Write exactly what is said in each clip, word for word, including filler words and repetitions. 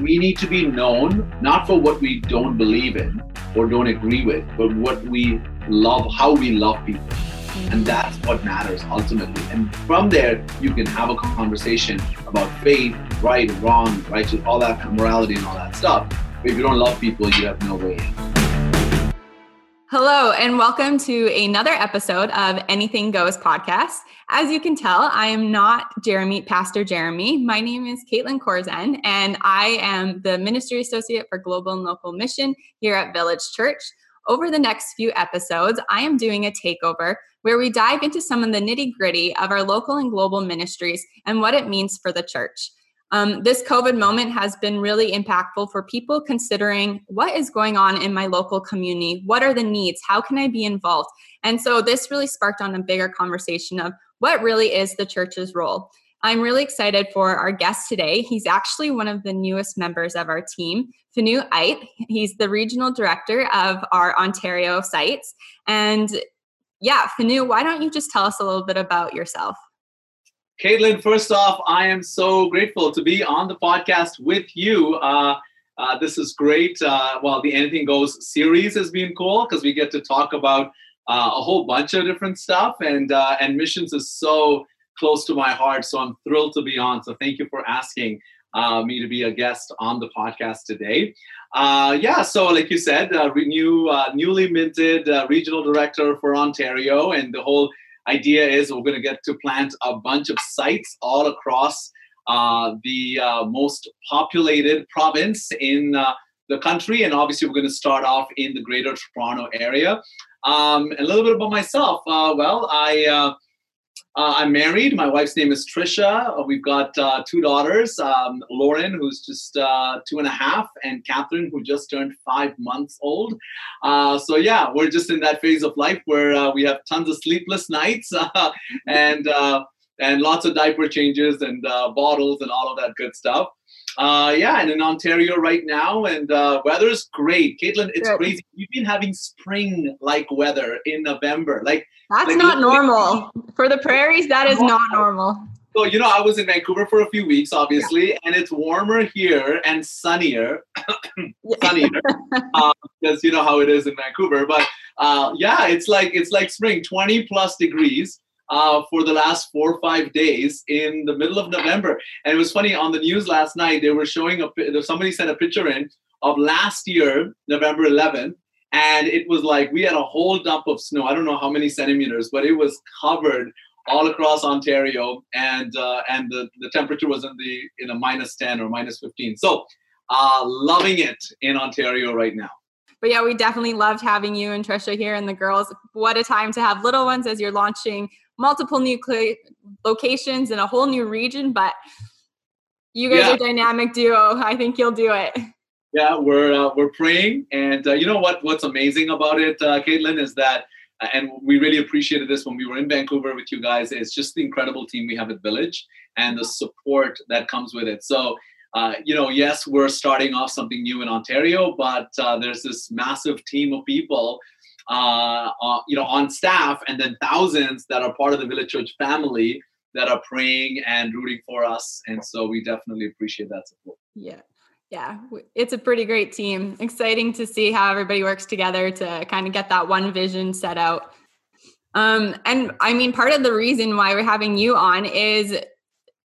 We need to be known, not for what we don't believe in or don't agree with, but what we love, how we love people. And that's what matters ultimately. And from there, you can have a conversation about faith, right, wrong, righteous, all that, morality and all that stuff. But if you don't love people, you have no way in. Hello, and welcome to another episode of Anything Goes Podcast. As you can tell, I am not Jeremy, Pastor Jeremy. My name is Caitlin Korzan, and I am the Ministry Associate for Global and Local Mission here at Village Church. Over the next few episodes, I am doing a takeover where we dive into some of the nitty-gritty of our local and global ministries and what it means for the church. Um, this COVID moment has been really impactful for people considering what is going on in my local community. What are the needs? How can I be involved? And so this really sparked on a bigger conversation of what really is the church's role. I'm really excited for our guest today. He's actually one of the newest members of our team, Finu Iype. He's the regional director of our Ontario sites. And yeah, Finu, why don't you just tell us a little bit about yourself? Caitlin, first off, I am so grateful to be on the podcast with you. Uh, uh, this is great. Uh, well, the Anything Goes series has been cool because we get to talk about uh, a whole bunch of different stuff, and uh, and missions is so close to my heart, so I'm thrilled to be on. So thank you for asking uh, me to be a guest on the podcast today. Uh, yeah, so like you said, uh, new, uh, newly minted uh, regional director for Ontario, and the whole idea is we're going to get to plant a bunch of sites all across uh, the uh, most populated province in uh, the country, and obviously we're going to start off in the Greater Toronto area. Um, a little bit about myself. Uh, well, I... Uh, Uh, I'm married. My wife's name is Trisha. We've got uh, two daughters, um, Lauren, who's just uh, two and a half, and Catherine, who just turned five months old. Uh, so yeah, we're just in that phase of life where uh, we have tons of sleepless nights uh, and uh, and lots of diaper changes and uh, bottles and all of that good stuff. Uh, yeah, and in Ontario right now, and uh, weather's great. Caitlin, it's good. Crazy. We've been having spring-like weather in November. Like That's like, not normal. For the prairies, that is not normal. So, you know, I was in Vancouver for a few weeks, obviously, yeah. And it's warmer here and sunnier. sunnier. uh, because you know how it is in Vancouver. But uh, yeah, it's like it's like spring, twenty plus degrees. Uh, for the last four or five days in the middle of November. And it was funny, on the news last night, they were showing, a, somebody sent a picture in of last year, November eleventh, and it was like, we had a whole dump of snow. I don't know how many centimeters, but it was covered all across Ontario, and uh, and the, the temperature was in the in a minus ten or minus fifteen. So uh, loving it in Ontario right now. But yeah, we definitely loved having you and Trisha here and the girls. What a time to have little ones as you're launching multiple new cl- locations in a whole new region, but you guys yeah. are a dynamic duo. I think you'll do it. Yeah, we're uh, we're praying, and uh, you know what? What's amazing about it, uh, Caitlin, is that, uh, and we really appreciated this when we were in Vancouver with you guys. It's just the incredible team we have at Village and the support that comes with it. So, uh, you know, yes, we're starting off something new in Ontario, but uh, there's this massive team of people. Uh, uh, you know, on staff, and then thousands that are part of the Village Church family that are praying and rooting for us. And so we definitely appreciate that support. Yeah. Yeah. It's a pretty great team. Exciting to see how everybody works together to kind of get that one vision set out. Um, and I mean, part of the reason why we're having you on is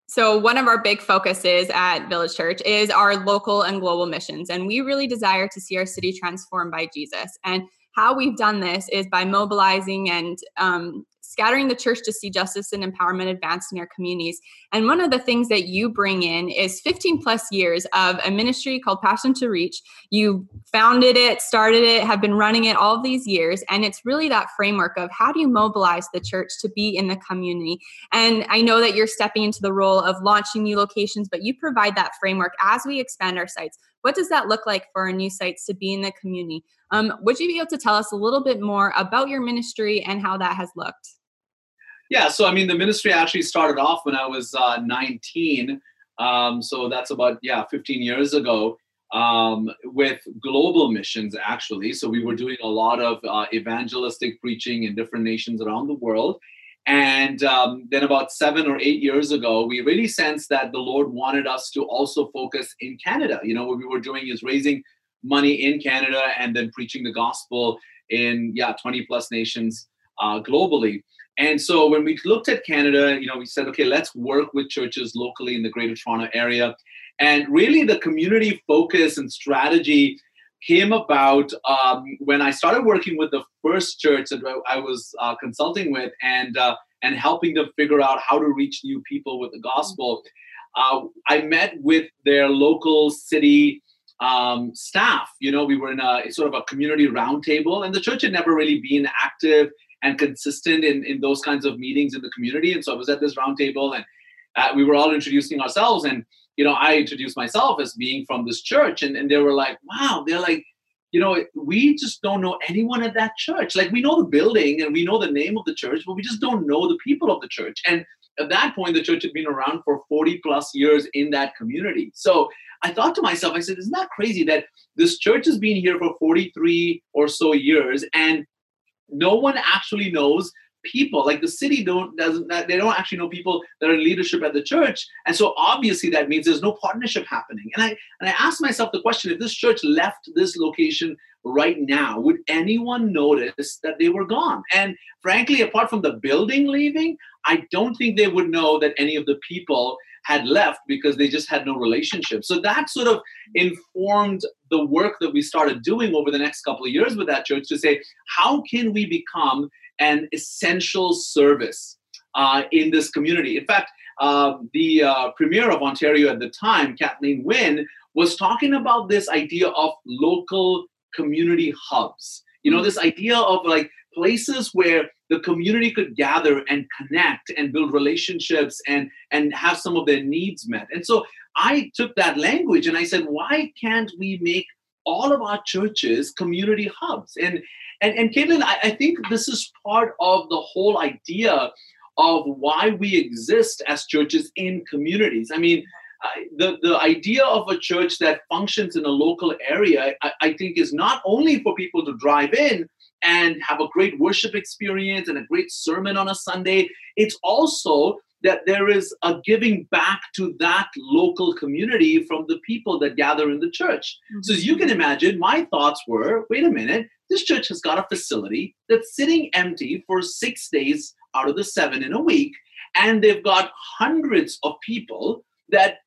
so one of our big focuses at Village Church is our local and global missions. And we really desire to see our city transformed by Jesus. And how we've done this is by mobilizing and um, scattering the church to see justice and empowerment advanced in our communities. And one of the things that you bring in is fifteen plus years of a ministry called Passion to Reach. You founded it, started it, have been running it all these years. And it's really that framework of how do you mobilize the church to be in the community? And I know that you're stepping into the role of launching new locations, but you provide that framework as we expand our sites. What does that look like for our new sites to be in the community? Um, would you be able to tell us a little bit more about your ministry and how that has looked? Yeah, so I mean, the ministry actually started off when I was uh, nineteen. Um, so that's about, yeah, fifteen years ago um, with global missions, actually. So we were doing a lot of uh, evangelistic preaching in different nations around the world. And um, then about seven or eight years ago, we really sensed that the Lord wanted us to also focus in Canada. You know, what we were doing is raising money in Canada and then preaching the gospel in, yeah, twenty plus nations uh, globally. And so when we looked at Canada, you know, we said, okay, let's work with churches locally in the Greater Toronto Area. And really the community focus and strategy came about um, when I started working with the first church that I was uh, consulting with and uh, and helping them figure out how to reach new people with the gospel. Uh, I met with their local city um, staff. You know, we were in a sort of a community roundtable, and the church had never really been active and consistent in, in those kinds of meetings in the community. And so I was at this roundtable, and uh, we were all introducing ourselves, and you know, I introduced myself as being from this church, and, and they were like, wow, they're like, you know, we just don't know anyone at that church. Like, we know the building and we know the name of the church, but we just don't know the people of the church. And at that point, the church had been around for forty plus years in that community. So I thought to myself, I said, isn't that crazy that this church has been here for forty-three or so years and no one actually knows people? Like, the city don't doesn't they don't actually know people that are in leadership at the church, and so obviously that means there's no partnership happening. And I and I asked myself the question: if this church left this location right now, would anyone notice that they were gone? And frankly, apart from the building leaving, I don't think they would know that any of the people had left because they just had no relationship. So that sort of informed the work that we started doing over the next couple of years with that church to say, how can we become an essential service uh, in this community? In fact, uh, the uh, Premier of Ontario at the time, Kathleen Wynne, was talking about this idea of local community hubs. You know, this idea of like places where the community could gather and connect and build relationships and, and have some of their needs met. And so I took that language and I said, why can't we make all of our churches community hubs? And And, and Caitlin, I, I think this is part of the whole idea of why we exist as churches in communities. I mean, uh, the, the idea of a church that functions in a local area, I, I think, is not only for people to drive in and have a great worship experience and a great sermon on a Sunday. It's also that there is a giving back to that local community from the people that gather in the church. Mm-hmm. So as you can imagine, my thoughts were, wait a minute, this church has got a facility that's sitting empty for six days out of the seven in a week, and they've got hundreds of people that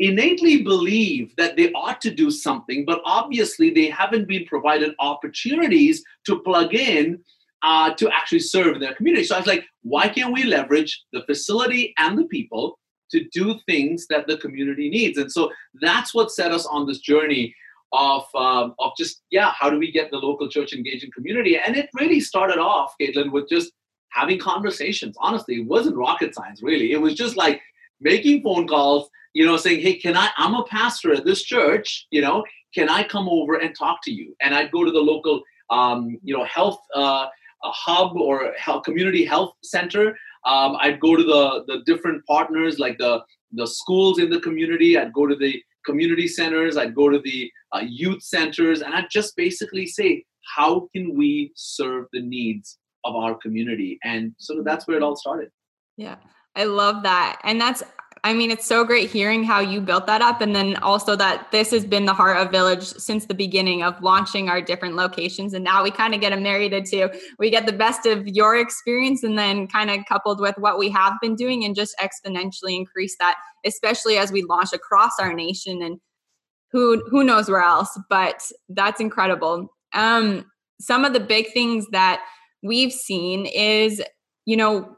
innately believe that they ought to do something, but obviously they haven't been provided opportunities to plug in uh, to actually serve their community. So I was like, why can't we leverage the facility and the people to do things that the community needs? And so that's what set us on this journey of um, of just, yeah, how do we get the local church engaged in community? And it really started off, Caitlin, with just having conversations. Honestly, it wasn't rocket science, really. It was just like making phone calls, you know, saying, hey, can I, I'm a pastor at this church, you know, can I come over and talk to you? And I'd go to the local, um, you know, health uh, hub or health, community health center. Um, I'd go to the, the different partners, like the, the schools in the community. I'd go to the community centers, I'd go to the uh, youth centers, and I'd just basically say, how can we serve the needs of our community? And so that's where it all started. Yeah, I love that. And that's, I mean, it's so great hearing how you built that up. And then also that this has been the heart of Village since the beginning of launching our different locations. And now we kind of get them married to, we get the best of your experience and then kind of coupled with what we have been doing and just exponentially increase that, especially as we launch across our nation and who, who knows where else, but that's incredible. Um, some of the big things that we've seen is, you know,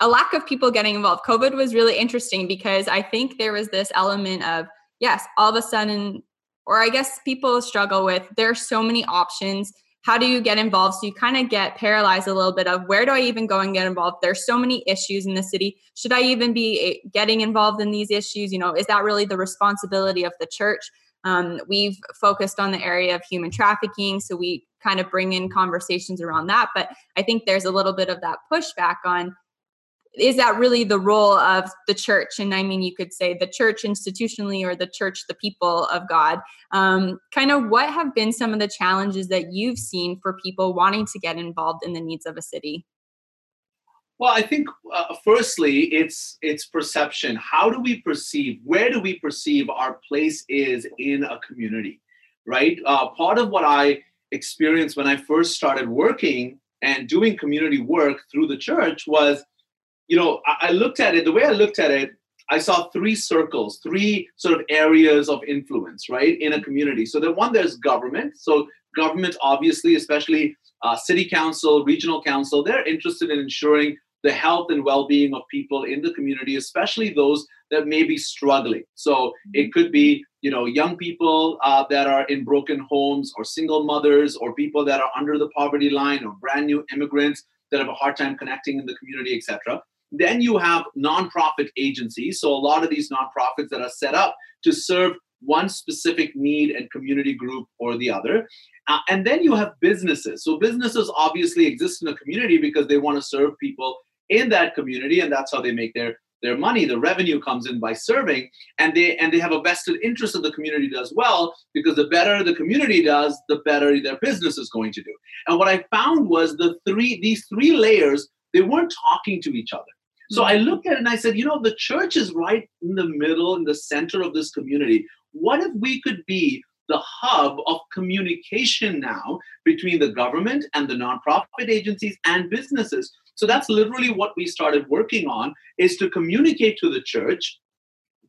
a lack of people getting involved. COVID was really interesting because I think there was this element of, yes, all of a sudden, or I guess people struggle with, there are so many options. How do you get involved? So you kind of get paralyzed a little bit of, where do I even go and get involved? There's so many issues in the city. Should I even be getting involved in these issues? You know, is that really the responsibility of the church? Um, we've focused on the area of human trafficking. So we kind of bring in conversations around that. But I think there's a little bit of that pushback on, is that really the role of the church? And I mean, you could say the church institutionally or the church, the people of God. Um, kind of what have been some of the challenges that you've seen for people wanting to get involved in the needs of a city? Well, I think uh, firstly, it's it's perception. How do we perceive? Where do we perceive our place is in a community, right? Uh, part of what I experienced when I first started working and doing community work through the church was, you know, I, I looked at it, the way I looked at it, I saw three circles, three sort of areas of influence, right, in a community. So the one, there's government. So government, obviously, especially uh, city council, regional council, they're interested in ensuring the health and well-being of people in the community, especially those that may be struggling. So it could be, you know, young people uh, that are in broken homes, or single mothers, or people that are under the poverty line, or brand new immigrants that have a hard time connecting in the community, et cetera. Then you have nonprofit agencies. So a lot of these nonprofits that are set up to serve one specific need and community group or the other. Uh, and then you have businesses. So businesses obviously exist in a community because they want to serve people in that community, and that's how they make their, their money. The revenue comes in by serving, and they and they have a vested interest of the community does well, because the better the community does, the better their business is going to do. And what I found was the three these three layers, they weren't talking to each other. So I looked at it and I said, you know, the church is right in the middle, in the center of this community. What if we could be the hub of communication now between the government and the nonprofit agencies and businesses? So that's literally what we started working on, is to communicate to the church,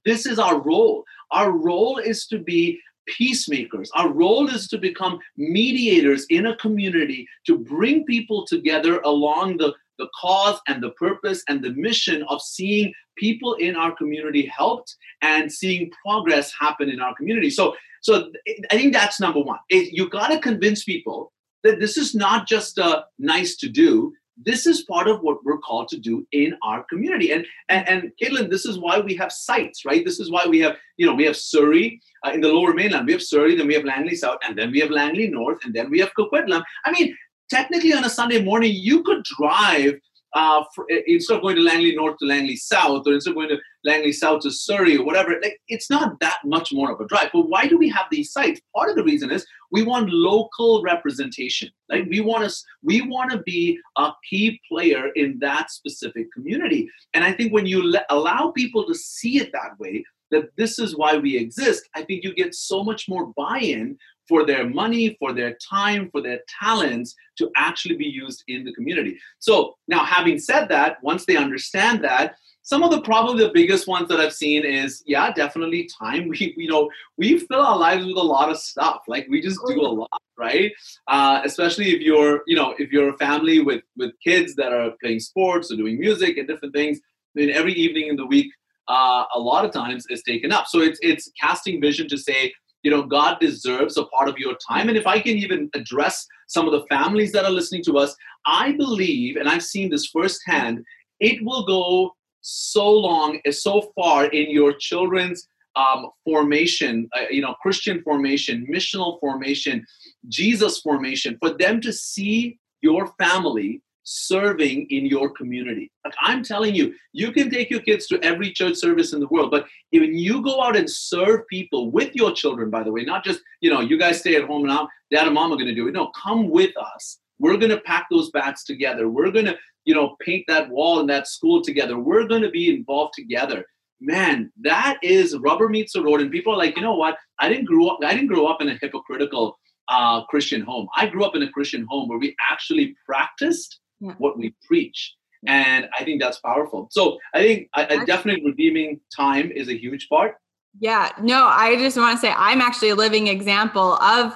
this is our role. Our role is to be peacemakers. Our role is to become mediators in a community, to bring people together along the the cause and the purpose and the mission of seeing people in our community helped and seeing progress happen in our community. So, so I think that's number one. You got to convince people that this is not just a nice to do. This is part of what we're called to do in our community. And, and, and Caitlin, this is why we have sites, right? This is why we have, you know, we have Surrey uh, in the Lower Mainland. We have Surrey, then we have Langley South, and then we have Langley North, and then we have Coquitlam. I mean, technically, on a Sunday morning, you could drive uh, for, instead of going to Langley North to Langley South, or instead of going to Langley South to Surrey or whatever. Like, it's not that much more of a drive. But why do we have these sites? Part of the reason is we want local representation. Like, we want to we want to be a key player in that specific community. And I think when you le- allow people to see it that way, that this is why we exist, I think you get so much more buy-in for their money, for their time, for their talents to actually be used in the community. So now, having said that, once they understand that, some of the probably the biggest ones that I've seen is, yeah, definitely time. We, you know, we fill our lives with a lot of stuff. Like, we just do a lot, right? Uh, especially if you're, you know, if you're a family with with kids that are playing sports or doing music and different things. I mean, every evening in the week, uh, a lot of times is taken up. So it's it's casting vision to say, you know, God deserves a part of your time. And if I can even address some of the families that are listening to us, I believe, and I've seen this firsthand, it will go so long, so far in your children's um, formation, uh, you know, Christian formation, missional formation, Jesus formation, for them to see your family serving in your community. Like, I'm telling you, you can take your kids to every church service in the world, but when you go out and serve people with your children, by the way, not just, you know, you guys stay at home and I'm, dad and mom are going to do it. No, come with us. We're going to pack those bags together. We're going to, you know, paint that wall and that school together. We're going to be involved together. Man, that is rubber meets the road. And people are like, you know what? I didn't grow up, I didn't grow up in a hypocritical uh, Christian home. I grew up in a Christian home where we actually practiced what we preach. And I think that's powerful. So I think I, I definitely redeeming time is a huge part. Yeah, no, I just want to say I'm actually a living example of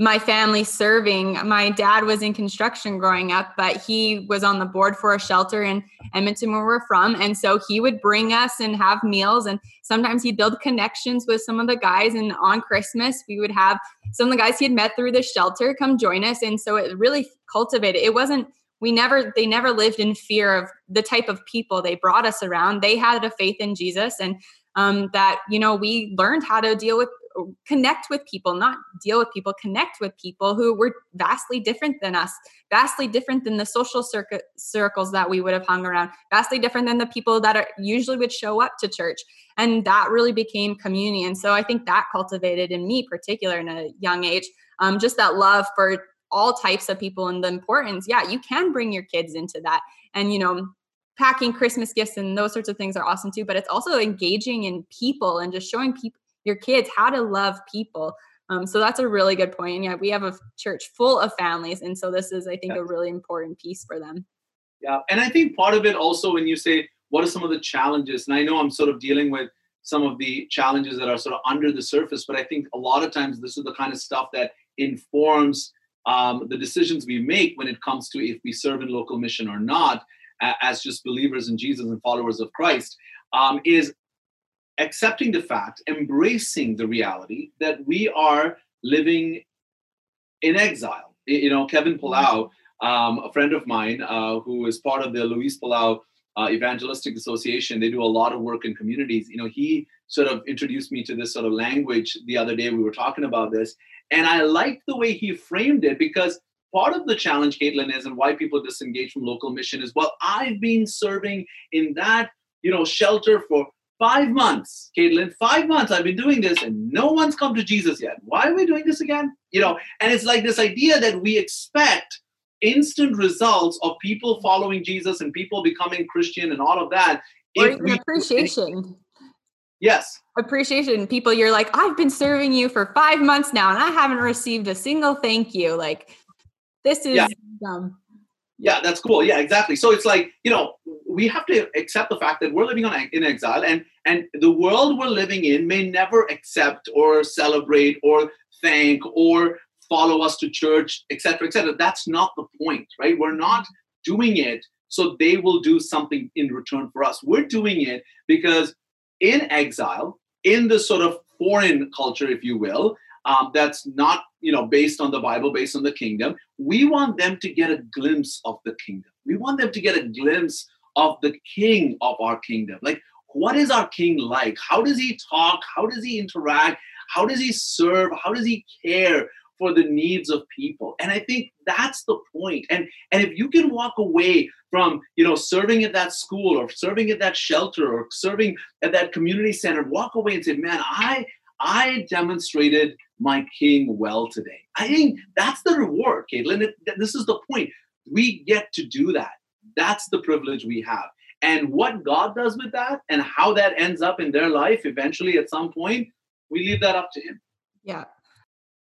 my family serving. My dad was in construction growing up, but he was on the board for a shelter in Edmonton where we're from. And so he would bring us and have meals. And sometimes he'd build connections with some of the guys. And on Christmas, we would have some of the guys he had met through the shelter come join us. And so it really cultivated. It wasn't We never, they never lived in fear of the type of people they brought us around. They had a faith in Jesus, and um, that, you know, we learned how to deal with, connect with people, not deal with people, connect with people who were vastly different than us, vastly different than the social circ- circles that we would have hung around, vastly different than the people that are, usually would show up to church. And that really became community. And so I think that cultivated in me, particular in a young age, um, just that love for all types of people and the importance. Yeah, you can bring your kids into that. And, you know, packing Christmas gifts and those sorts of things are awesome too, but it's also engaging in people and just showing people, your kids, how to love people. Um, so that's a really good point. And yeah, we have a church full of families. And so this is, I think, yeah. a really important piece for them. Yeah. And I think part of it also, when you say, what are some of the challenges? And I know I'm sort of dealing with some of the challenges that are sort of under the surface, but I think a lot of times this is the kind of stuff that informs um, the decisions we make when it comes to if we serve in local mission or not, as just believers in Jesus and followers of Christ, um, is accepting the fact, embracing the reality that we are living in exile. You know, Kevin Palau, um, a friend of mine uh, who is part of the Luis Palau uh, Evangelistic Association, they do a lot of work in communities. You know, he sort of introduced me to this sort of language the other day. We were talking about this, and I liked the way he framed it, because part of the challenge, Caitlin, is, and why people disengage from local mission is, well, I've been serving in that, you know, shelter for five months, Caitlin, five months I've been doing this and no one's come to Jesus yet. Why are we doing this again? You know, and it's like this idea that we expect instant results of people following Jesus and people becoming Christian and all of that. Or even appreciation. Yes. Appreciation. People, you're like, I've been serving you for five months now and I haven't received a single thank you. Like, this is yeah. dumb. Yeah, that's cool. Yeah, exactly. So it's like, you know, we have to accept the fact that we're living on, in exile, and, and the world we're living in may never accept or celebrate or thank or follow us to church, et cetera, et cetera. That's not the point, right? We're not doing it so they will do something in return for us. We're doing it because in exile, in this sort of foreign culture, if you will, Um, that's not, you know, based on the Bible, based on the kingdom. We want them to get a glimpse of the kingdom. We want them to get a glimpse of the king of our kingdom. Like, what is our king like? How does he talk? How does he interact? How does he serve? How does he care for the needs of people? And I think that's the point. And, and if you can walk away from, you know, serving at that school or serving at that shelter or serving at that community center, walk away and say, man, I... I demonstrated my king well today. I think that's the reward, Caitlin. This is the point. We get to do that. That's the privilege we have. And what God does with that and how that ends up in their life, eventually at some point, we leave that up to him. Yeah.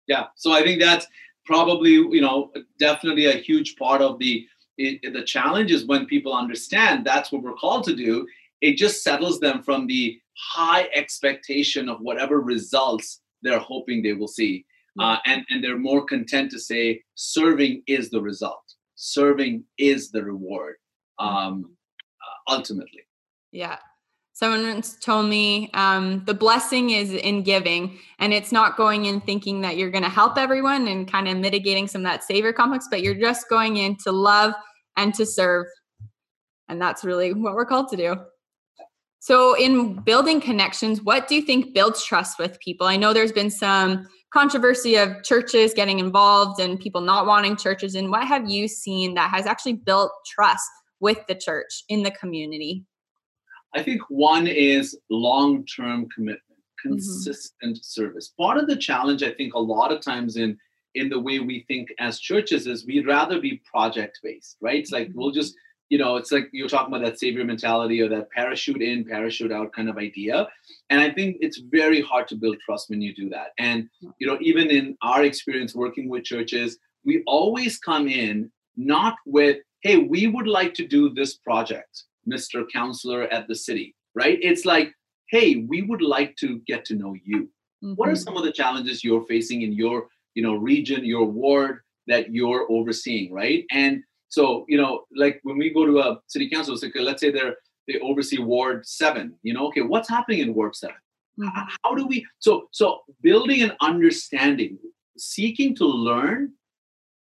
Yeah. So I think that's probably, you know, definitely a huge part of the, the challenge is when people understand that's what we're called to do. It just settles them from the high expectation of whatever results they're hoping they will see. Uh, and, and they're more content to say, serving is the result. Serving is the reward, um, uh, ultimately. Yeah. Someone once told me um, the blessing is in giving, and it's not going in thinking that you're going to help everyone and kind of mitigating some of that savior complex, but you're just going in to love and to serve. And that's really what we're called to do. So in building connections, what do you think builds trust with people? I know there's been some controversy of churches getting involved and people not wanting churches. And what have you seen that has actually built trust with the church in the community? I think one is long-term commitment, consistent mm-hmm. service. Part of the challenge, I think, a lot of times in, in the way we think as churches is we'd rather be project-based, right? It's like, mm-hmm. we'll just... You know, it's like you're talking about that savior mentality or that parachute in, parachute out kind of idea. And I think it's very hard to build trust when you do that. And, you know, even in our experience working with churches, we always come in not with, hey, we would like to do this project, Mister Counselor at the city, right? It's like, hey, we would like to get to know you. Mm-hmm. What are some of the challenges you're facing in your, you know, region, your ward that you're overseeing, right? And so, you know, like when we go to a city council, it's like, let's say they're, they oversee Ward seven, you know, okay, what's happening in Ward seven? Mm-hmm. How do we, so, so building an understanding, seeking to learn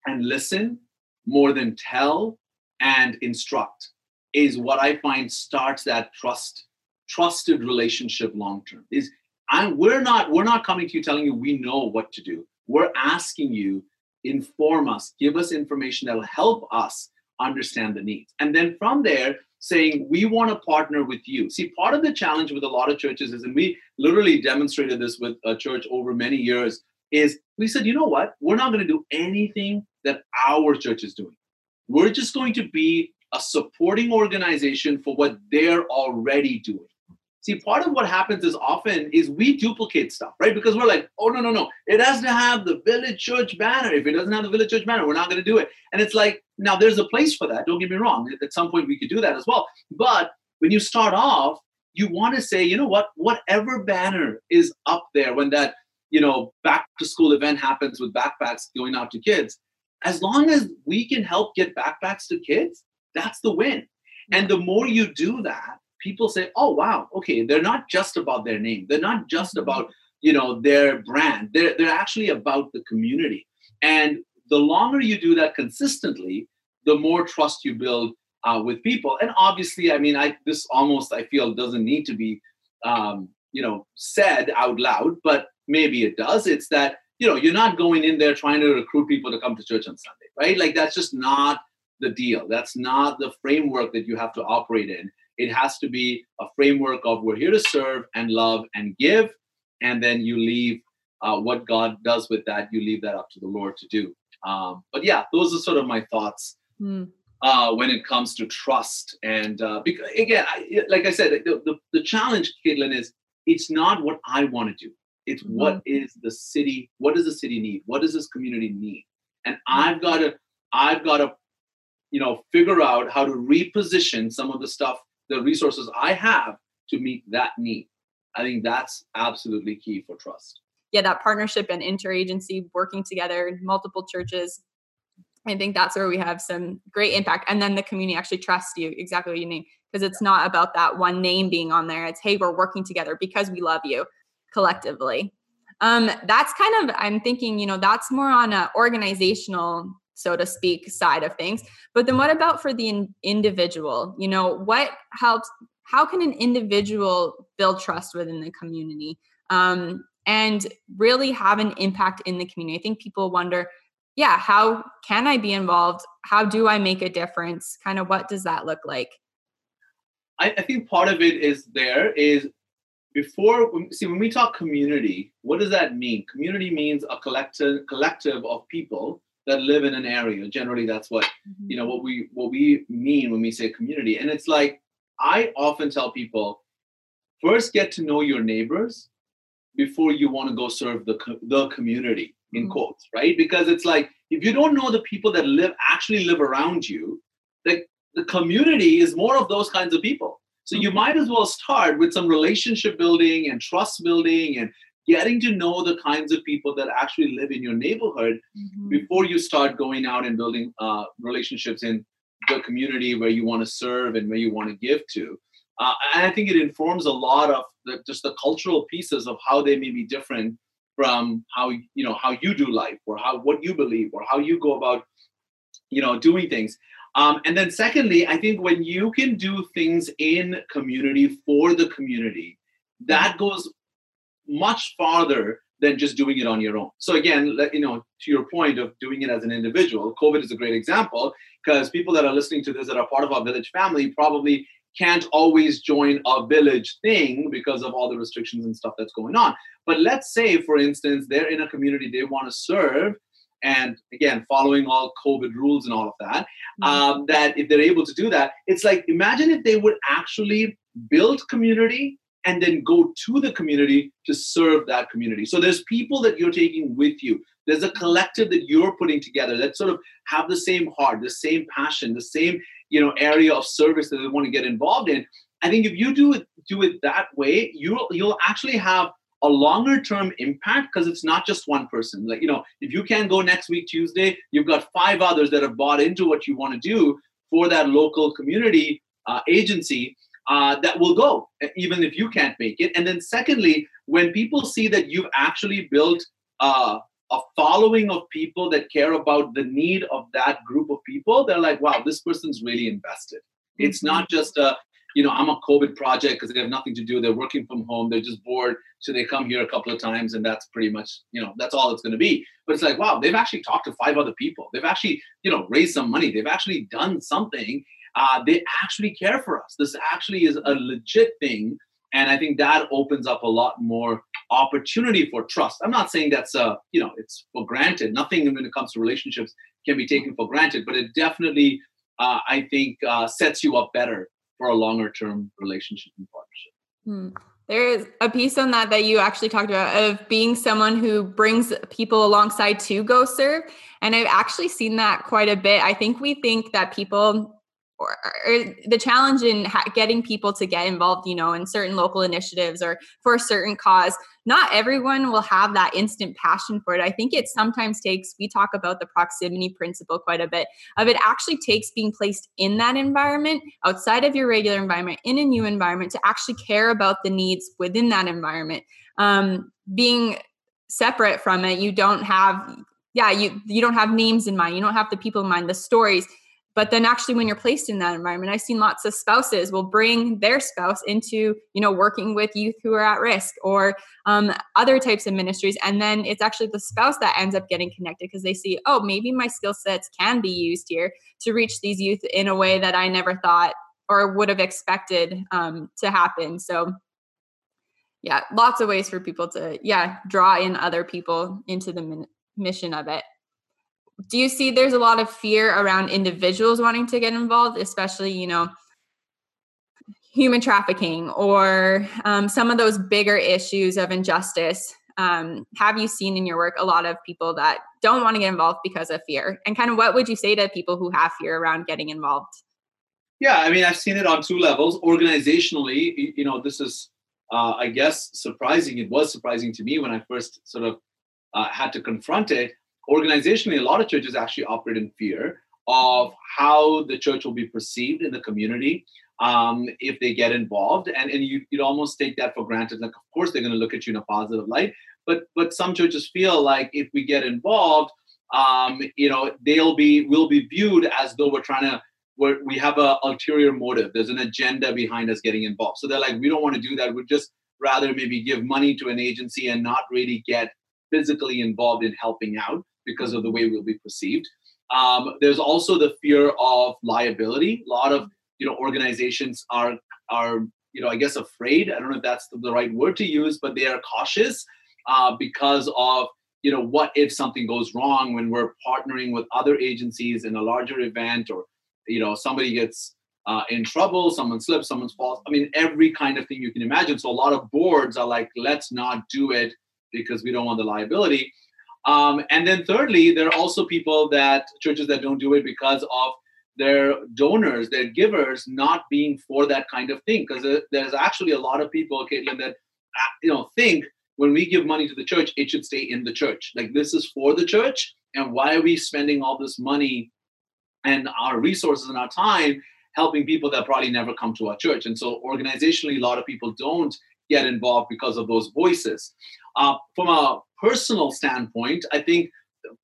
and listen more than tell and instruct is what I find starts that trust, trusted relationship long-term. Is I'm, we're not, we're not coming to you telling you we know what to do. We're asking you, inform us, give us information that will help us understand the needs. And then from there, saying, we want to partner with you. See, part of the challenge with a lot of churches is, and we literally demonstrated this with a church over many years, is we said, you know what? We're not going to do anything that our church is doing. We're just going to be a supporting organization for what they're already doing. See, part of what happens is often is we duplicate stuff, right? Because we're like, oh, no, no, no. It has to have the Village Church banner. If it doesn't have the Village Church banner, we're not going to do it. And it's like, now there's a place for that. Don't get me wrong. At some point, we could do that as well. But when you start off, you want to say, you know what, whatever banner is up there when that, you know, back to school event happens with backpacks going out to kids, as long as we can help get backpacks to kids, that's the win. And the more you do that, people say, oh, wow, okay, they're not just about their name. They're not just about, you know, their brand. They're, they're actually about the community. And the longer you do that consistently, the more trust you build uh, with people. And obviously, I mean, I this almost, I feel, doesn't need to be, um, you know, said out loud, but maybe it does. It's that, you know, you're not going in there trying to recruit people to come to church on Sunday, right? Like, that's just not the deal. That's not the framework that you have to operate in. It has to be a framework of we're here to serve and love and give. And then you leave uh, what God does with that. You leave that up to the Lord to do. Um, but yeah, those are sort of my thoughts mm. uh, when it comes to trust. And uh, because, again, I, like I said, the, the, the challenge, Caitlin, is it's not what I want to do. It's mm. what is the city, what does the city need? What does this community need? And mm. I've got to, I've got to, you know, figure out how to reposition some of the stuff, the resources I have to meet that need. I think that's absolutely key for trust. Yeah, that partnership and interagency working together, multiple churches. I think that's where we have some great impact. And then the community actually trusts you, exactly what you mean, because it's not about that one name being on there. It's, hey, we're working together because we love you collectively. Um, that's kind of, I'm thinking, you know, that's more on an organizational, so to speak, side of things. But then what about for the in- individual? You know, what helps, how can an individual build trust within the community um, and really have an impact in the community? I think people wonder, yeah, how can I be involved? How do I make a difference? Kind of what does that look like? I, I think part of it is there is before, see, when we talk community, what does that mean? Community means a collective collective of people that live in an area. Generally, that's what, you know, what we what we mean when we say community. And it's like, I often tell people, first get to know your neighbors before you want to go serve the the community, in mm-hmm. quotes, right? Because it's like, if you don't know the people that live, actually live around you, like the community is more of those kinds of people. So mm-hmm. you might as well start with some relationship building and trust building and getting to know the kinds of people that actually live in your neighborhood mm-hmm. before you start going out and building uh, relationships in the community where you want to serve and where you want to give to. Uh, and I think it informs a lot of the, just the cultural pieces of how they may be different from how, you know, how you do life or how, what you believe or how you go about, you know, doing things. Um, and then secondly, I think when you can do things in community for the community, that goes much farther than just doing it on your own. So again, you know, to your point of doing it as an individual, COVID is a great example because people that are listening to this that are part of our Village family probably can't always join a Village thing because of all the restrictions and stuff that's going on. But let's say, for instance, they're in a community they want to serve, and again, following all COVID rules and all of that, mm-hmm. um, that if they're able to do that, it's like, imagine if they would actually build community and then go to the community to serve that community. So there's people that you're taking with you. There's a collective that you're putting together that sort of have the same heart, the same passion, the same, you know, area of service that they want to get involved in. I think if you do it do it that way, you'll you'll actually have a longer term impact because it's not just one person. Like, you know, if you can't go next week Tuesday, you've got five others that have bought into what you want to do for that local community uh, agency. Uh, that will go, even if you can't make it. And then secondly, when people see that you've actually built uh, a following of people that care about the need of that group of people, they're like, wow, this person's really invested. Mm-hmm. It's not just a, you know, I'm a COVID project because they have nothing to do. They're working from home. They're just bored. So they come here a couple of times and that's pretty much, you know, that's all it's going to be. But it's like, wow, they've actually talked to five other people. They've actually, you know, raised some money. They've actually done something. Uh, they actually care for us. This actually is a legit thing. And I think that opens up a lot more opportunity for trust. I'm not saying that's, a, you know, it's for granted. Nothing when it comes to relationships can be taken for granted, but it definitely uh, I think uh, sets you up better for a longer term relationship and partnership. Mm. There is a piece on that that you actually talked about of being someone who brings people alongside to go serve. And I've actually seen that quite a bit. I think we think that people or, or the challenge in ha- getting people to get involved, you know, in certain local initiatives or for a certain cause, not everyone will have that instant passion for it. I think it sometimes takes, we talk about the proximity principle quite a bit of it actually takes being placed in that environment outside of your regular environment in a new environment to actually care about the needs within that environment. Um, being separate from it, you don't have, yeah, you, you don't have names in mind. You don't have the people in mind, the stories. But then actually when you're placed in that environment, I've seen lots of spouses will bring their spouse into, you know, working with youth who are at risk or um, other types of ministries. And then it's actually the spouse that ends up getting connected because they see, oh, maybe my skill sets can be used here to reach these youth in a way that I never thought or would have expected um, to happen. So yeah, lots of ways for people to, yeah, draw in other people into the min- mission of it. Do you see there's a lot of fear around individuals wanting to get involved, especially, you know, human trafficking or um, some of those bigger issues of injustice? Um, have you seen in your work a lot of people that don't want to get involved because of fear? And kind of what would you say to people who have fear around getting involved? Yeah, I mean, I've seen it on two levels. Organizationally, you know, this is, uh, I guess, surprising. It was surprising to me when I first sort of uh, had to confront it. Organizationally, a lot of churches actually operate in fear of how the church will be perceived in the community um, if they get involved. And, and you, you'd almost take that for granted. Like, of course, they're going to look at you in a positive light. But but some churches feel like if we get involved, um, you know, they'll be will be viewed as though we're trying to, we're, we have an ulterior motive. There's an agenda behind us getting involved. So they're like, we don't want to do that. We'd just rather maybe give money to an agency and not really get physically involved in helping out, because of the way we'll be perceived. Um, there's also the fear of liability. A lot of, you know, organizations are, are you know, I guess afraid. I don't know if that's the right word to use, but they are cautious uh, because of, you know, what if something goes wrong when we're partnering with other agencies in a larger event or, you know, somebody gets uh, in trouble, someone slips, someone falls. I mean, every kind of thing you can imagine. So a lot of boards are like, let's not do it because we don't want the liability. Um, and then thirdly, there are also people that, churches that don't do it because of their donors, their givers not being for that kind of thing. Because there's actually a lot of people, Caitlin, that, you know, think when we give money to the church, it should stay in the church. Like, this is for the church. And why are we spending all this money and our resources and our time helping people that probably never come to our church? And so organizationally, a lot of people don't get involved because of those voices. Uh, from a personal standpoint, I think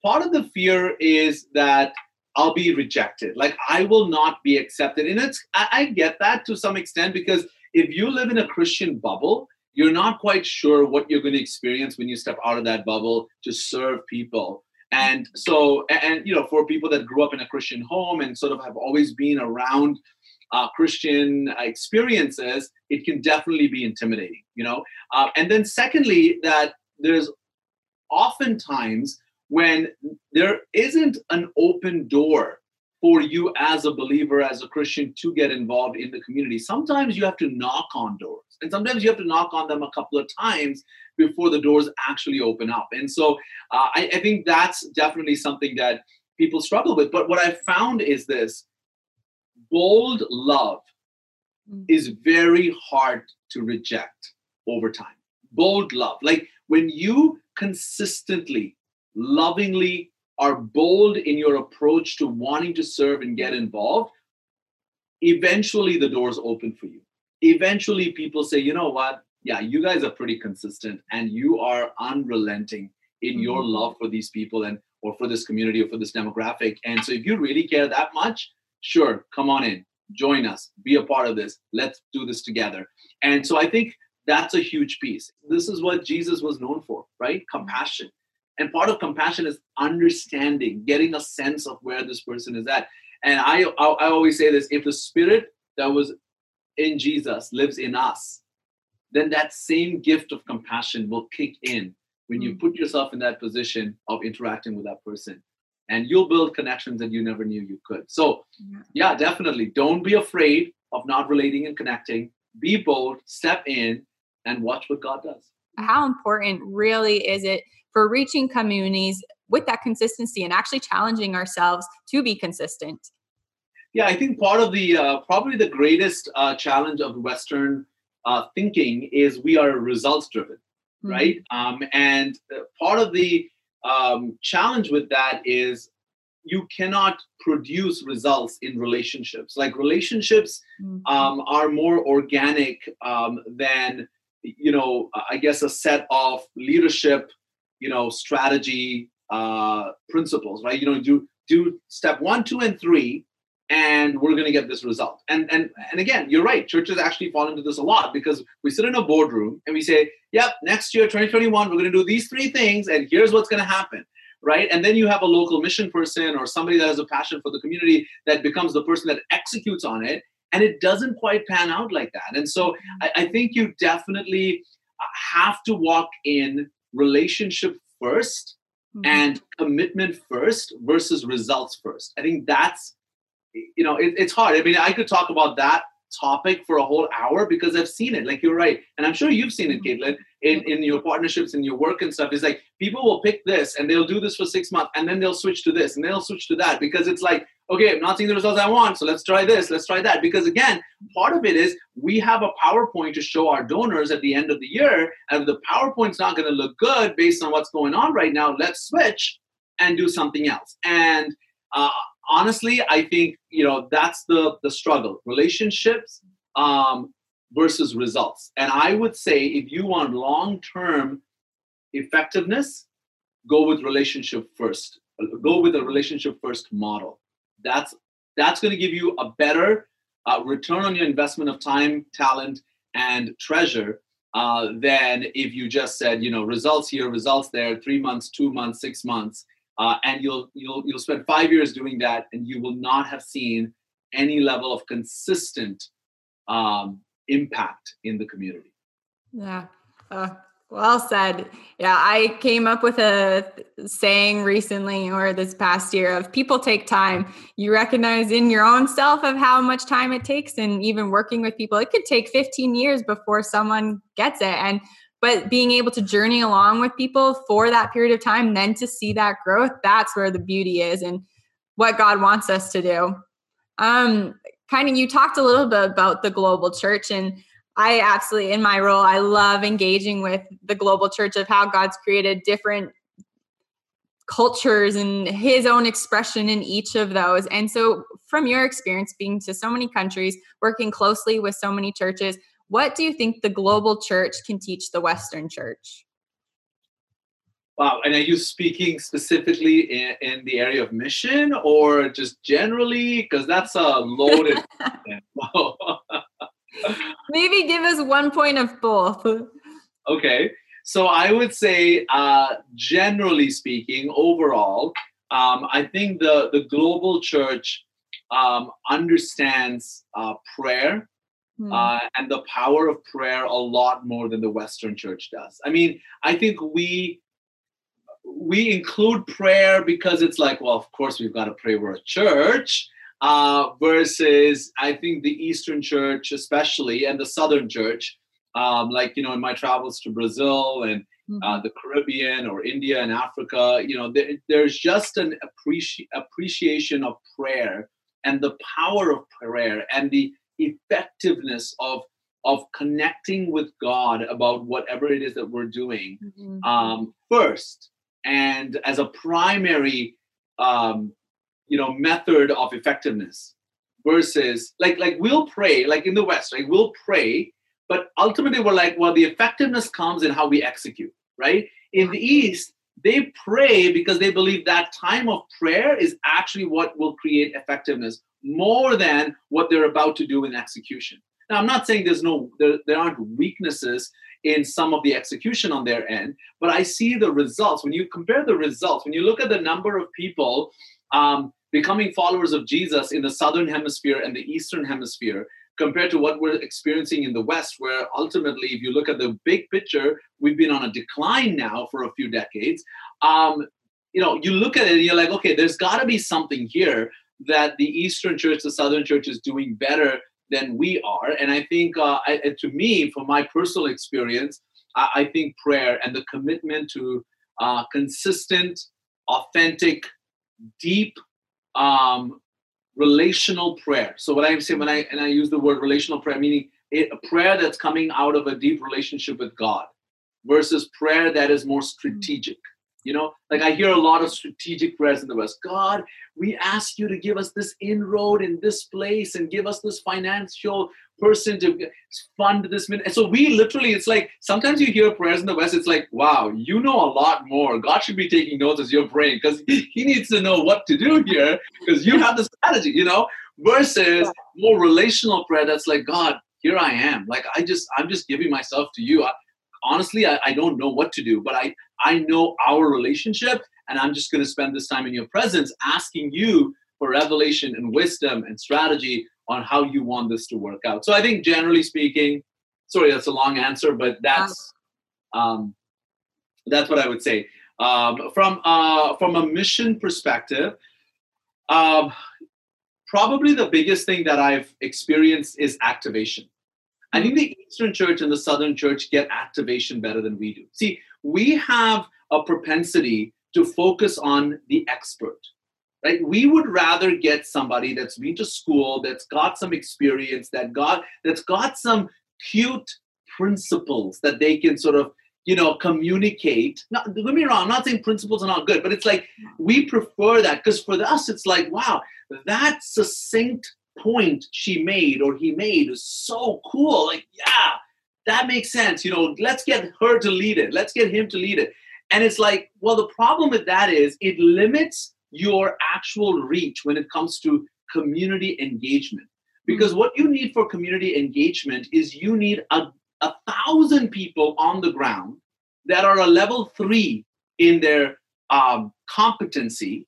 part of the fear is that I'll be rejected. Like, I will not be accepted. And it's, I, I get that to some extent, because if you live in a Christian bubble, you're not quite sure what you're going to experience when you step out of that bubble to serve people. And so, and, you know, for people that grew up in a Christian home and sort of have always been around Uh, Christian experiences, it can definitely be intimidating, you know. Uh, and then secondly, that there's oftentimes when there isn't an open door for you as a believer, as a Christian, to get involved in the community. Sometimes you have to knock on doors, and sometimes you have to knock on them a couple of times before the doors actually open up. And so uh, I, I think that's definitely something that people struggle with. But what I found is this. Bold love is very hard to reject over time. Bold love. Like, when you consistently, lovingly are bold in your approach to wanting to serve and get involved, eventually the doors open for you. Eventually people say, you know what? Yeah, you guys are pretty consistent and you are unrelenting in mm-hmm. your love for these people and or for this community or for this demographic. And so if you really care that much, sure, come on in, join us, be a part of this, let's do this together. And so I think that's a huge piece. This is what Jesus was known for, right? Compassion. And part of compassion is understanding, getting a sense of where this person is at. And I, I, I always say this, if the spirit that was in Jesus lives in us, then that same gift of compassion will kick in when mm-hmm. you put yourself in that position of interacting with that person. and you'll build connections that you never knew you could. So yeah, yeah definitely don't be afraid of not relating and connecting. Be bold, step in, and watch what God does. How important really is it for reaching communities with that consistency and actually challenging ourselves to be consistent? Yeah, I think part of the, uh, probably the greatest uh, challenge of Western uh, thinking is we are results driven, mm-hmm. right? Um, and part of the um, challenge with that is you cannot produce results in relationships. Like relationships mm-hmm. um, are more organic um, than, you know, I guess a set of leadership, you know, strategy uh, principles, right? You know, do do step one, two, and three, and we're going to get this result. And and and again, you're right. Churches actually fall into this a lot because we sit in a boardroom and we say, "Yep, next year, twenty twenty-one, we're going to do these three things, and here's what's going to happen," right? And then you have a local mission person or somebody that has a passion for the community that becomes the person that executes on it, and it doesn't quite pan out like that. And so I, I think you definitely have to walk in relationship first mm-hmm. and commitment first versus results first. I think that's, you know, it, it's hard. I mean, I could talk about that topic for a whole hour because I've seen it. Like, you're right. And I'm sure you've seen it, Caitlin, in, in your partnerships and your work and stuff. It's like people will pick this and they'll do this for six months and then they'll switch to this and they'll switch to that because it's like, okay, I'm not seeing the results I want. So let's try this. Let's try that. Because again, part of it is we have a PowerPoint to show our donors at the end of the year. And if the PowerPoint's not going to look good based on what's going on right now, let's switch and do something else. And uh, honestly, I think, you know, that's the, the struggle, relationships um, versus results. And I would say if you want long-term effectiveness, go with relationship first, go with a relationship first model. That's that's going to give you a better uh, return on your investment of time, talent, and treasure uh, than if you just said, you know, results here, results there, three months, two months, six months, uh, and you'll you'll you'll spend five years doing that, and you will not have seen any level of consistent um, impact in the community. Yeah. Uh- Well said. Yeah, I came up with a saying recently or this past year of people take time. You recognize in your own self of how much time it takes, and even working with people, it could take fifteen years before someone gets it. And but being able to journey along with people for that period of time, then to see that growth, that's where the beauty is and what God wants us to do. Um, kind of, you talked a little bit about the global church, and I absolutely, in my role, I love engaging with the global church of how God's created different cultures and his own expression in each of those. And so from your experience being to so many countries, working closely with so many churches, what do you think the global church can teach the Western church? Wow. And are you speaking specifically in, in the area of mission or just generally? Because that's a loaded Maybe give us one point of both. Okay. So I would say, uh, generally speaking, overall, um, I think the, the global church um, understands uh, prayer mm. uh, and the power of prayer a lot more than the Western church does. I mean, I think we we include prayer because it's like, well, of course, we've got to pray, we're a church. Uh, versus I think the Eastern church, especially, and the Southern church, um, like, you know, in my travels to Brazil and mm-hmm. uh, the Caribbean or India and Africa, you know, there, there's just an appreci- appreciation of prayer and the power of prayer and the effectiveness of, of connecting with God about whatever it is that we're doing mm-hmm. um, first. And as a primary um you know, method of effectiveness versus like, like we'll pray, like in the West, right? We'll pray, but ultimately we're like, well, the effectiveness comes in how we execute, right? In the East, they pray because they believe that time of prayer is actually what will create effectiveness more than what they're about to do in execution. Now, I'm not saying there's no, there, there aren't weaknesses in some of the execution on their end, but I see the results. When you compare the results, when you look at the number of people um, becoming followers of Jesus in the Southern Hemisphere and the Eastern Hemisphere compared to what we're experiencing in the West, where ultimately, if you look at the big picture, we've been on a decline now for a few decades. Um, you know, you look at it and you're like, okay, there's got to be something here that the Eastern Church, the Southern Church is doing better than we are. And I think, uh, I, and to me, from my personal experience, I, I think prayer and the commitment to uh, consistent, authentic, deep, um, relational prayer. So what I say when I, and I use the word relational prayer, meaning it, a prayer that's coming out of a deep relationship with God versus prayer that is more strategic. You know, like I hear a lot of strategic prayers in the West. God, we ask you to give us this inroad in this place and give us this financial person to fund this. And so we literally, it's like, sometimes you hear prayers in the West, it's like, wow, you know a lot more. God should be taking notes as you're praying because he needs to know what to do here because you have the strategy, you know, versus more relational prayer that's like, God, here I am. Like, I just, I'm just giving myself to you. I, honestly, I, I don't know what to do, but I, I know our relationship, and I'm just going to spend this time in your presence asking you for revelation and wisdom and strategy on how you want this to work out. So I think generally speaking, sorry, that's a long answer, but that's um, that's what I would say. Um, from, uh, from a mission perspective, um, probably the biggest thing that I've experienced is activation. I think the Eastern Church and the Southern Church get activation better than we do. See, we have a propensity to focus on the expert, right? We would rather get somebody that's been to school, that's got some experience, that got that's got some cute principles that they can sort of, you know, communicate. Now, don't get me wrong, I'm not saying principles are not good, but it's like we prefer that because for us, it's like, wow, that succinct point she made or he made is so cool. Like, yeah, that makes sense. You know, let's get her to lead it. Let's get him to lead it. And it's like, well, the problem with that is it limits your actual reach when it comes to community engagement. Because what you need for community engagement is you need a, a thousand people on the ground that are a level three in their um, competency,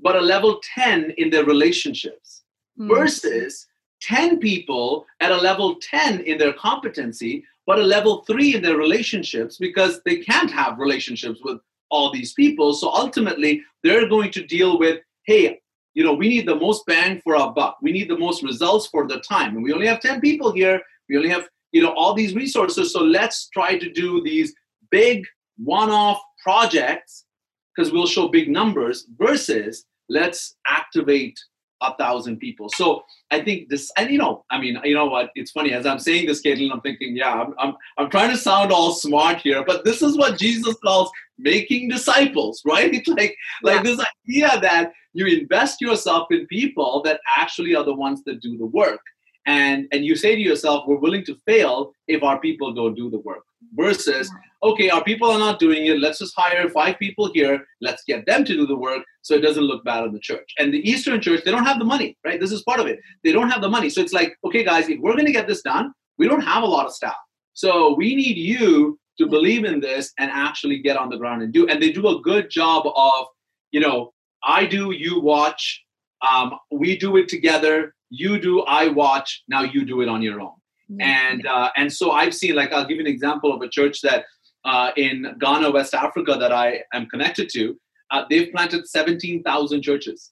but a level ten in their relationships. Versus ten people at a level ten in their competency, but a level three in their relationships because they can't have relationships with all these people. So ultimately, they're going to deal with, hey, you know, we need the most bang for our buck. We need the most results for the time. And we only have ten people here. We only have, you know, all these resources. So let's try to do these big one-off projects because we'll show big numbers versus let's activate a thousand people. So I think this, and you know, I mean, you know what, it's funny, as I'm saying this, Caitlin, I'm thinking, yeah, I'm, I'm I'm trying to sound all smart here, but this is what Jesus calls making disciples, right? Like, like yeah. This idea that you invest yourself in people that actually are the ones that do the work. And, and you say to yourself, we're willing to fail if our people don't do the work versus, okay, our people are not doing it. Let's just hire five people here. Let's get them to do the work so it doesn't look bad on the church. And the Eastern Church, they don't have the money, right? This is part of it. They don't have the money. So it's like, okay, guys, if we're going to get this done, we don't have a lot of staff. So we need you to believe in this and actually get on the ground and do. And they do a good job of, you know, I do, you watch, um, we do it together. You do, I watch, now you do it on your own. Mm-hmm. And uh, and so I've seen, like, I'll give you an example of a church that uh, in Ghana, West Africa, that I am connected to, uh, they've planted seventeen thousand churches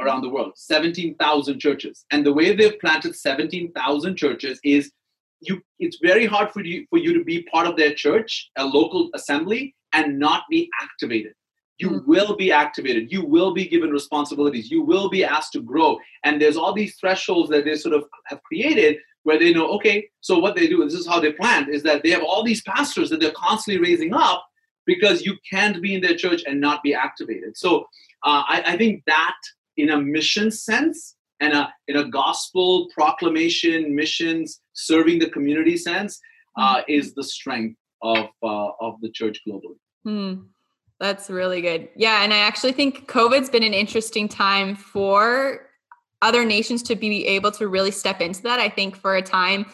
around the world, seventeen thousand churches. And the way they've planted seventeen thousand churches is you. It's very hard for you, for you to be part of their church, a local assembly, and not be activated. You will be activated. You will be given responsibilities. You will be asked to grow. And there's all these thresholds that they sort of have created where they know, okay, so what they do, this is how they plan, is that they have all these pastors that they're constantly raising up because you can't be in their church and not be activated. So uh, I, I think that in a mission sense and a, in a gospel proclamation, missions, serving the community sense uh, is the strength of, uh, of the church globally. Mm. That's really good. Yeah. And I actually think COVID's been an interesting time for other nations to be able to really step into that. I think for a time,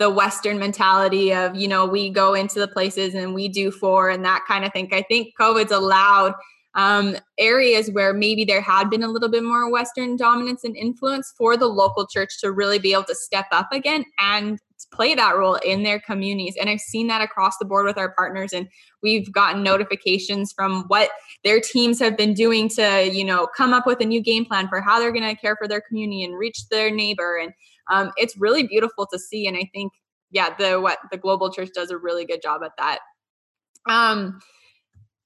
the Western mentality of, you know, we go into the places and we do for and that kind of thing. I think COVID's allowed um, areas where maybe there had been a little bit more Western dominance and influence for the local church to really be able to step up again and play that role in their communities. And I've seen that across the board with our partners. And we've gotten notifications from what their teams have been doing to, you know, come up with a new game plan for how they're going to care for their community and reach their neighbor. And um, it's really beautiful to see. And I think, yeah, the what the global church does a really good job at that. Um,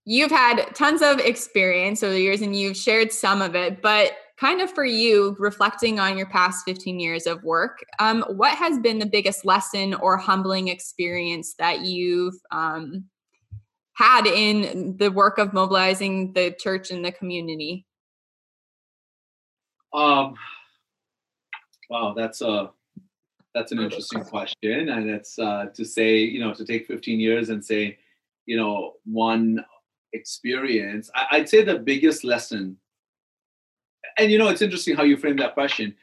you've had tons of experience over the years and you've shared some of it, but kind of for you, reflecting on your past fifteen years of work, um, what has been the biggest lesson or humbling experience that you've um, had in the work of mobilizing the church and the community? Um, wow, that's a that's an interesting question, and it's uh, to say, you know, to take fifteen years and say, you know, one experience. I, I'd say the biggest lesson. And, you know, it's interesting how you frame that question.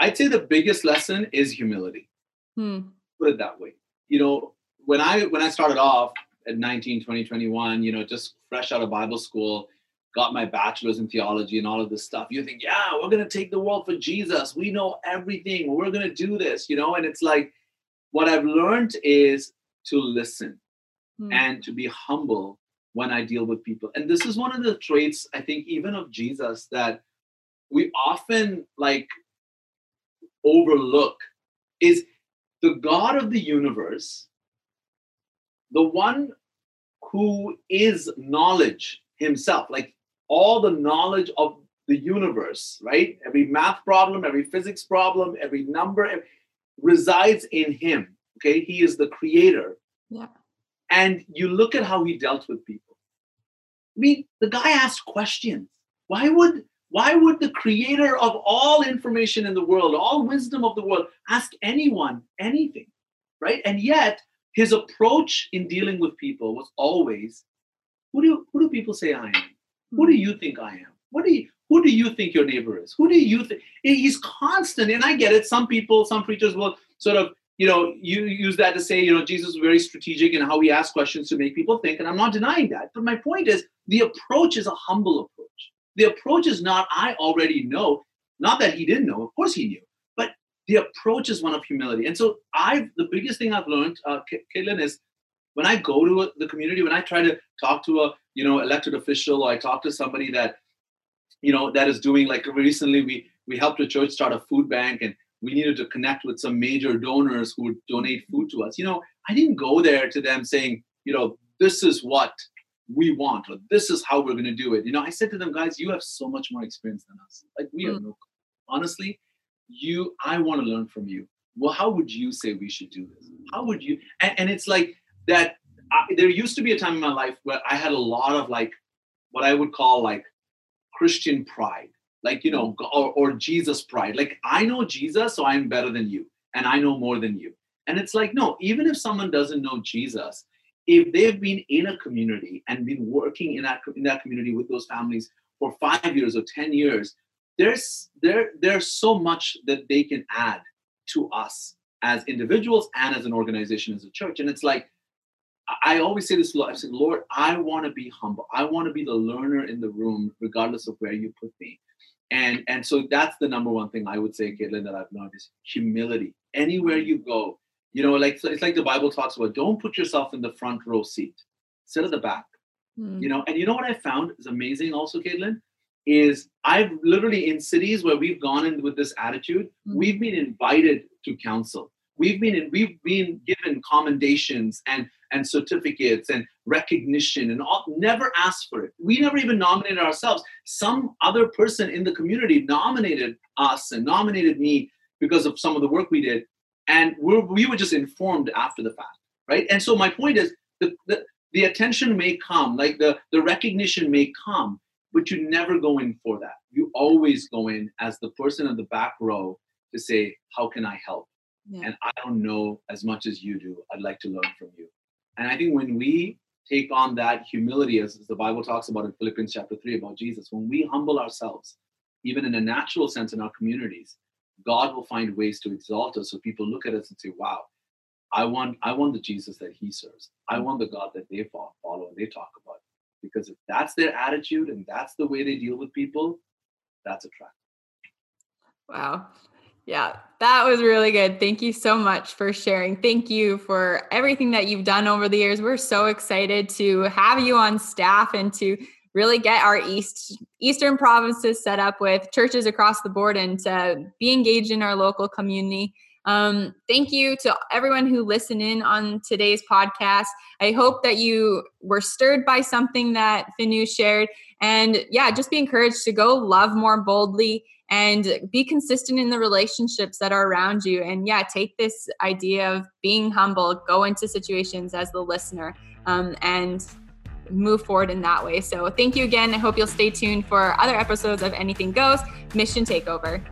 I'd say the biggest lesson is humility. Hmm. Put it that way. You know, when I when I started off at nineteen, twenty, twenty-one, you know, just fresh out of Bible school, got my bachelor's in theology and all of this stuff. You think, yeah, we're going to take the world for Jesus. We know everything. We're going to do this, you know. And it's like what I've learned is to listen hmm. and to be humble when I deal with people. And this is one of the traits, I think, even of Jesus that we often like overlook is the God of the universe, the one who is knowledge himself, like all the knowledge of the universe, right? Every math problem, every physics problem, every number every, resides in him, okay? He is the creator. Yeah. And you look at how he dealt with people. I mean, the guy asked questions. Why would... Why would the creator of all information in the world, all wisdom of the world, ask anyone anything, right? And yet his approach in dealing with people was always, who do you, who do people say I am? Who do you think I am? What do you, who do you think your neighbor is? Who do you think? He's constant. And I get it. Some people, some preachers will sort of, you know, you use that to say, you know, Jesus was very strategic in how he asked questions to make people think. And I'm not denying that. But my point is the approach is a humble approach. The approach is not, I already know, not that he didn't know, of course he knew, but the approach is one of humility. And so I've, the biggest thing I've learned, uh, Caitlin, is when I go to a, the community, when I try to talk to a, you know, elected official, or I talk to somebody that, you know, that is doing, like recently we, we helped a church start a food bank and we needed to connect with some major donors who would donate food to us. You know, I didn't go there to them saying, you know, this is what we want, or this is how we're going to do it. You know, I said to them, guys, you have so much more experience than us. Like we mm. have no, honestly, you, I want to learn from you. Well, how would you say we should do this? How would you? And, and it's like that. I, there used to be a time in my life where I had a lot of like, what I would call like Christian pride, like, you know, or, or Jesus pride. Like I know Jesus, so I'm better than you. And I know more than you. And it's like, no, even if someone doesn't know Jesus, if they've been in a community and been working in that in that community with those families for five years or ten years, there's there there's so much that they can add to us as individuals and as an organization, as a church. And it's like, I always say this, I say, Lord, I want to be humble. I want to be the learner in the room, regardless of where you put me. And, and so that's the number one thing I would say, Caitlin, that I've learned is humility. Anywhere you go, you know, like, so it's like the Bible talks about, don't put yourself in the front row seat, sit at the back, mm. you know, and you know what I found is amazing also, Caitlin, is I've literally in cities where we've gone in with this attitude, mm. we've been invited to counsel. We've been, in, we've been given commendations and, and certificates and recognition and all, never asked for it. We never even nominated ourselves. Some other person in the community nominated us and nominated me because of some of the work we did. And we're, we were just informed after the fact, right? And so my point is the, the, the attention may come, like the, the recognition may come, but you never go in for that. You always go in as the person in the back row to say, how can I help? Yeah. And I don't know as much as you do. I'd like to learn from you. And I think when we take on that humility, as, as the Bible talks about in Philippians chapter three about Jesus, when we humble ourselves, even in a natural sense in our communities, God will find ways to exalt us so people look at us and say, wow, I want I want the Jesus that he serves. I want the God that they follow and they talk about. Because if that's their attitude and that's the way they deal with people, that's attractive. Wow. Yeah, that was really good. Thank you so much for sharing. Thank you for everything that you've done over the years. We're so excited to have you on staff and to really get our East Eastern provinces set up with churches across the board and to be engaged in our local community. Um, thank you to everyone who listened in on today's podcast. I hope that you were stirred by something that Finu shared, and yeah, just be encouraged to go love more boldly and be consistent in the relationships that are around you. And yeah, take this idea of being humble, go into situations as the listener, um, and move forward in that way. So thank you again. I hope you'll stay tuned for other episodes of Anything Goes Mission Takeover.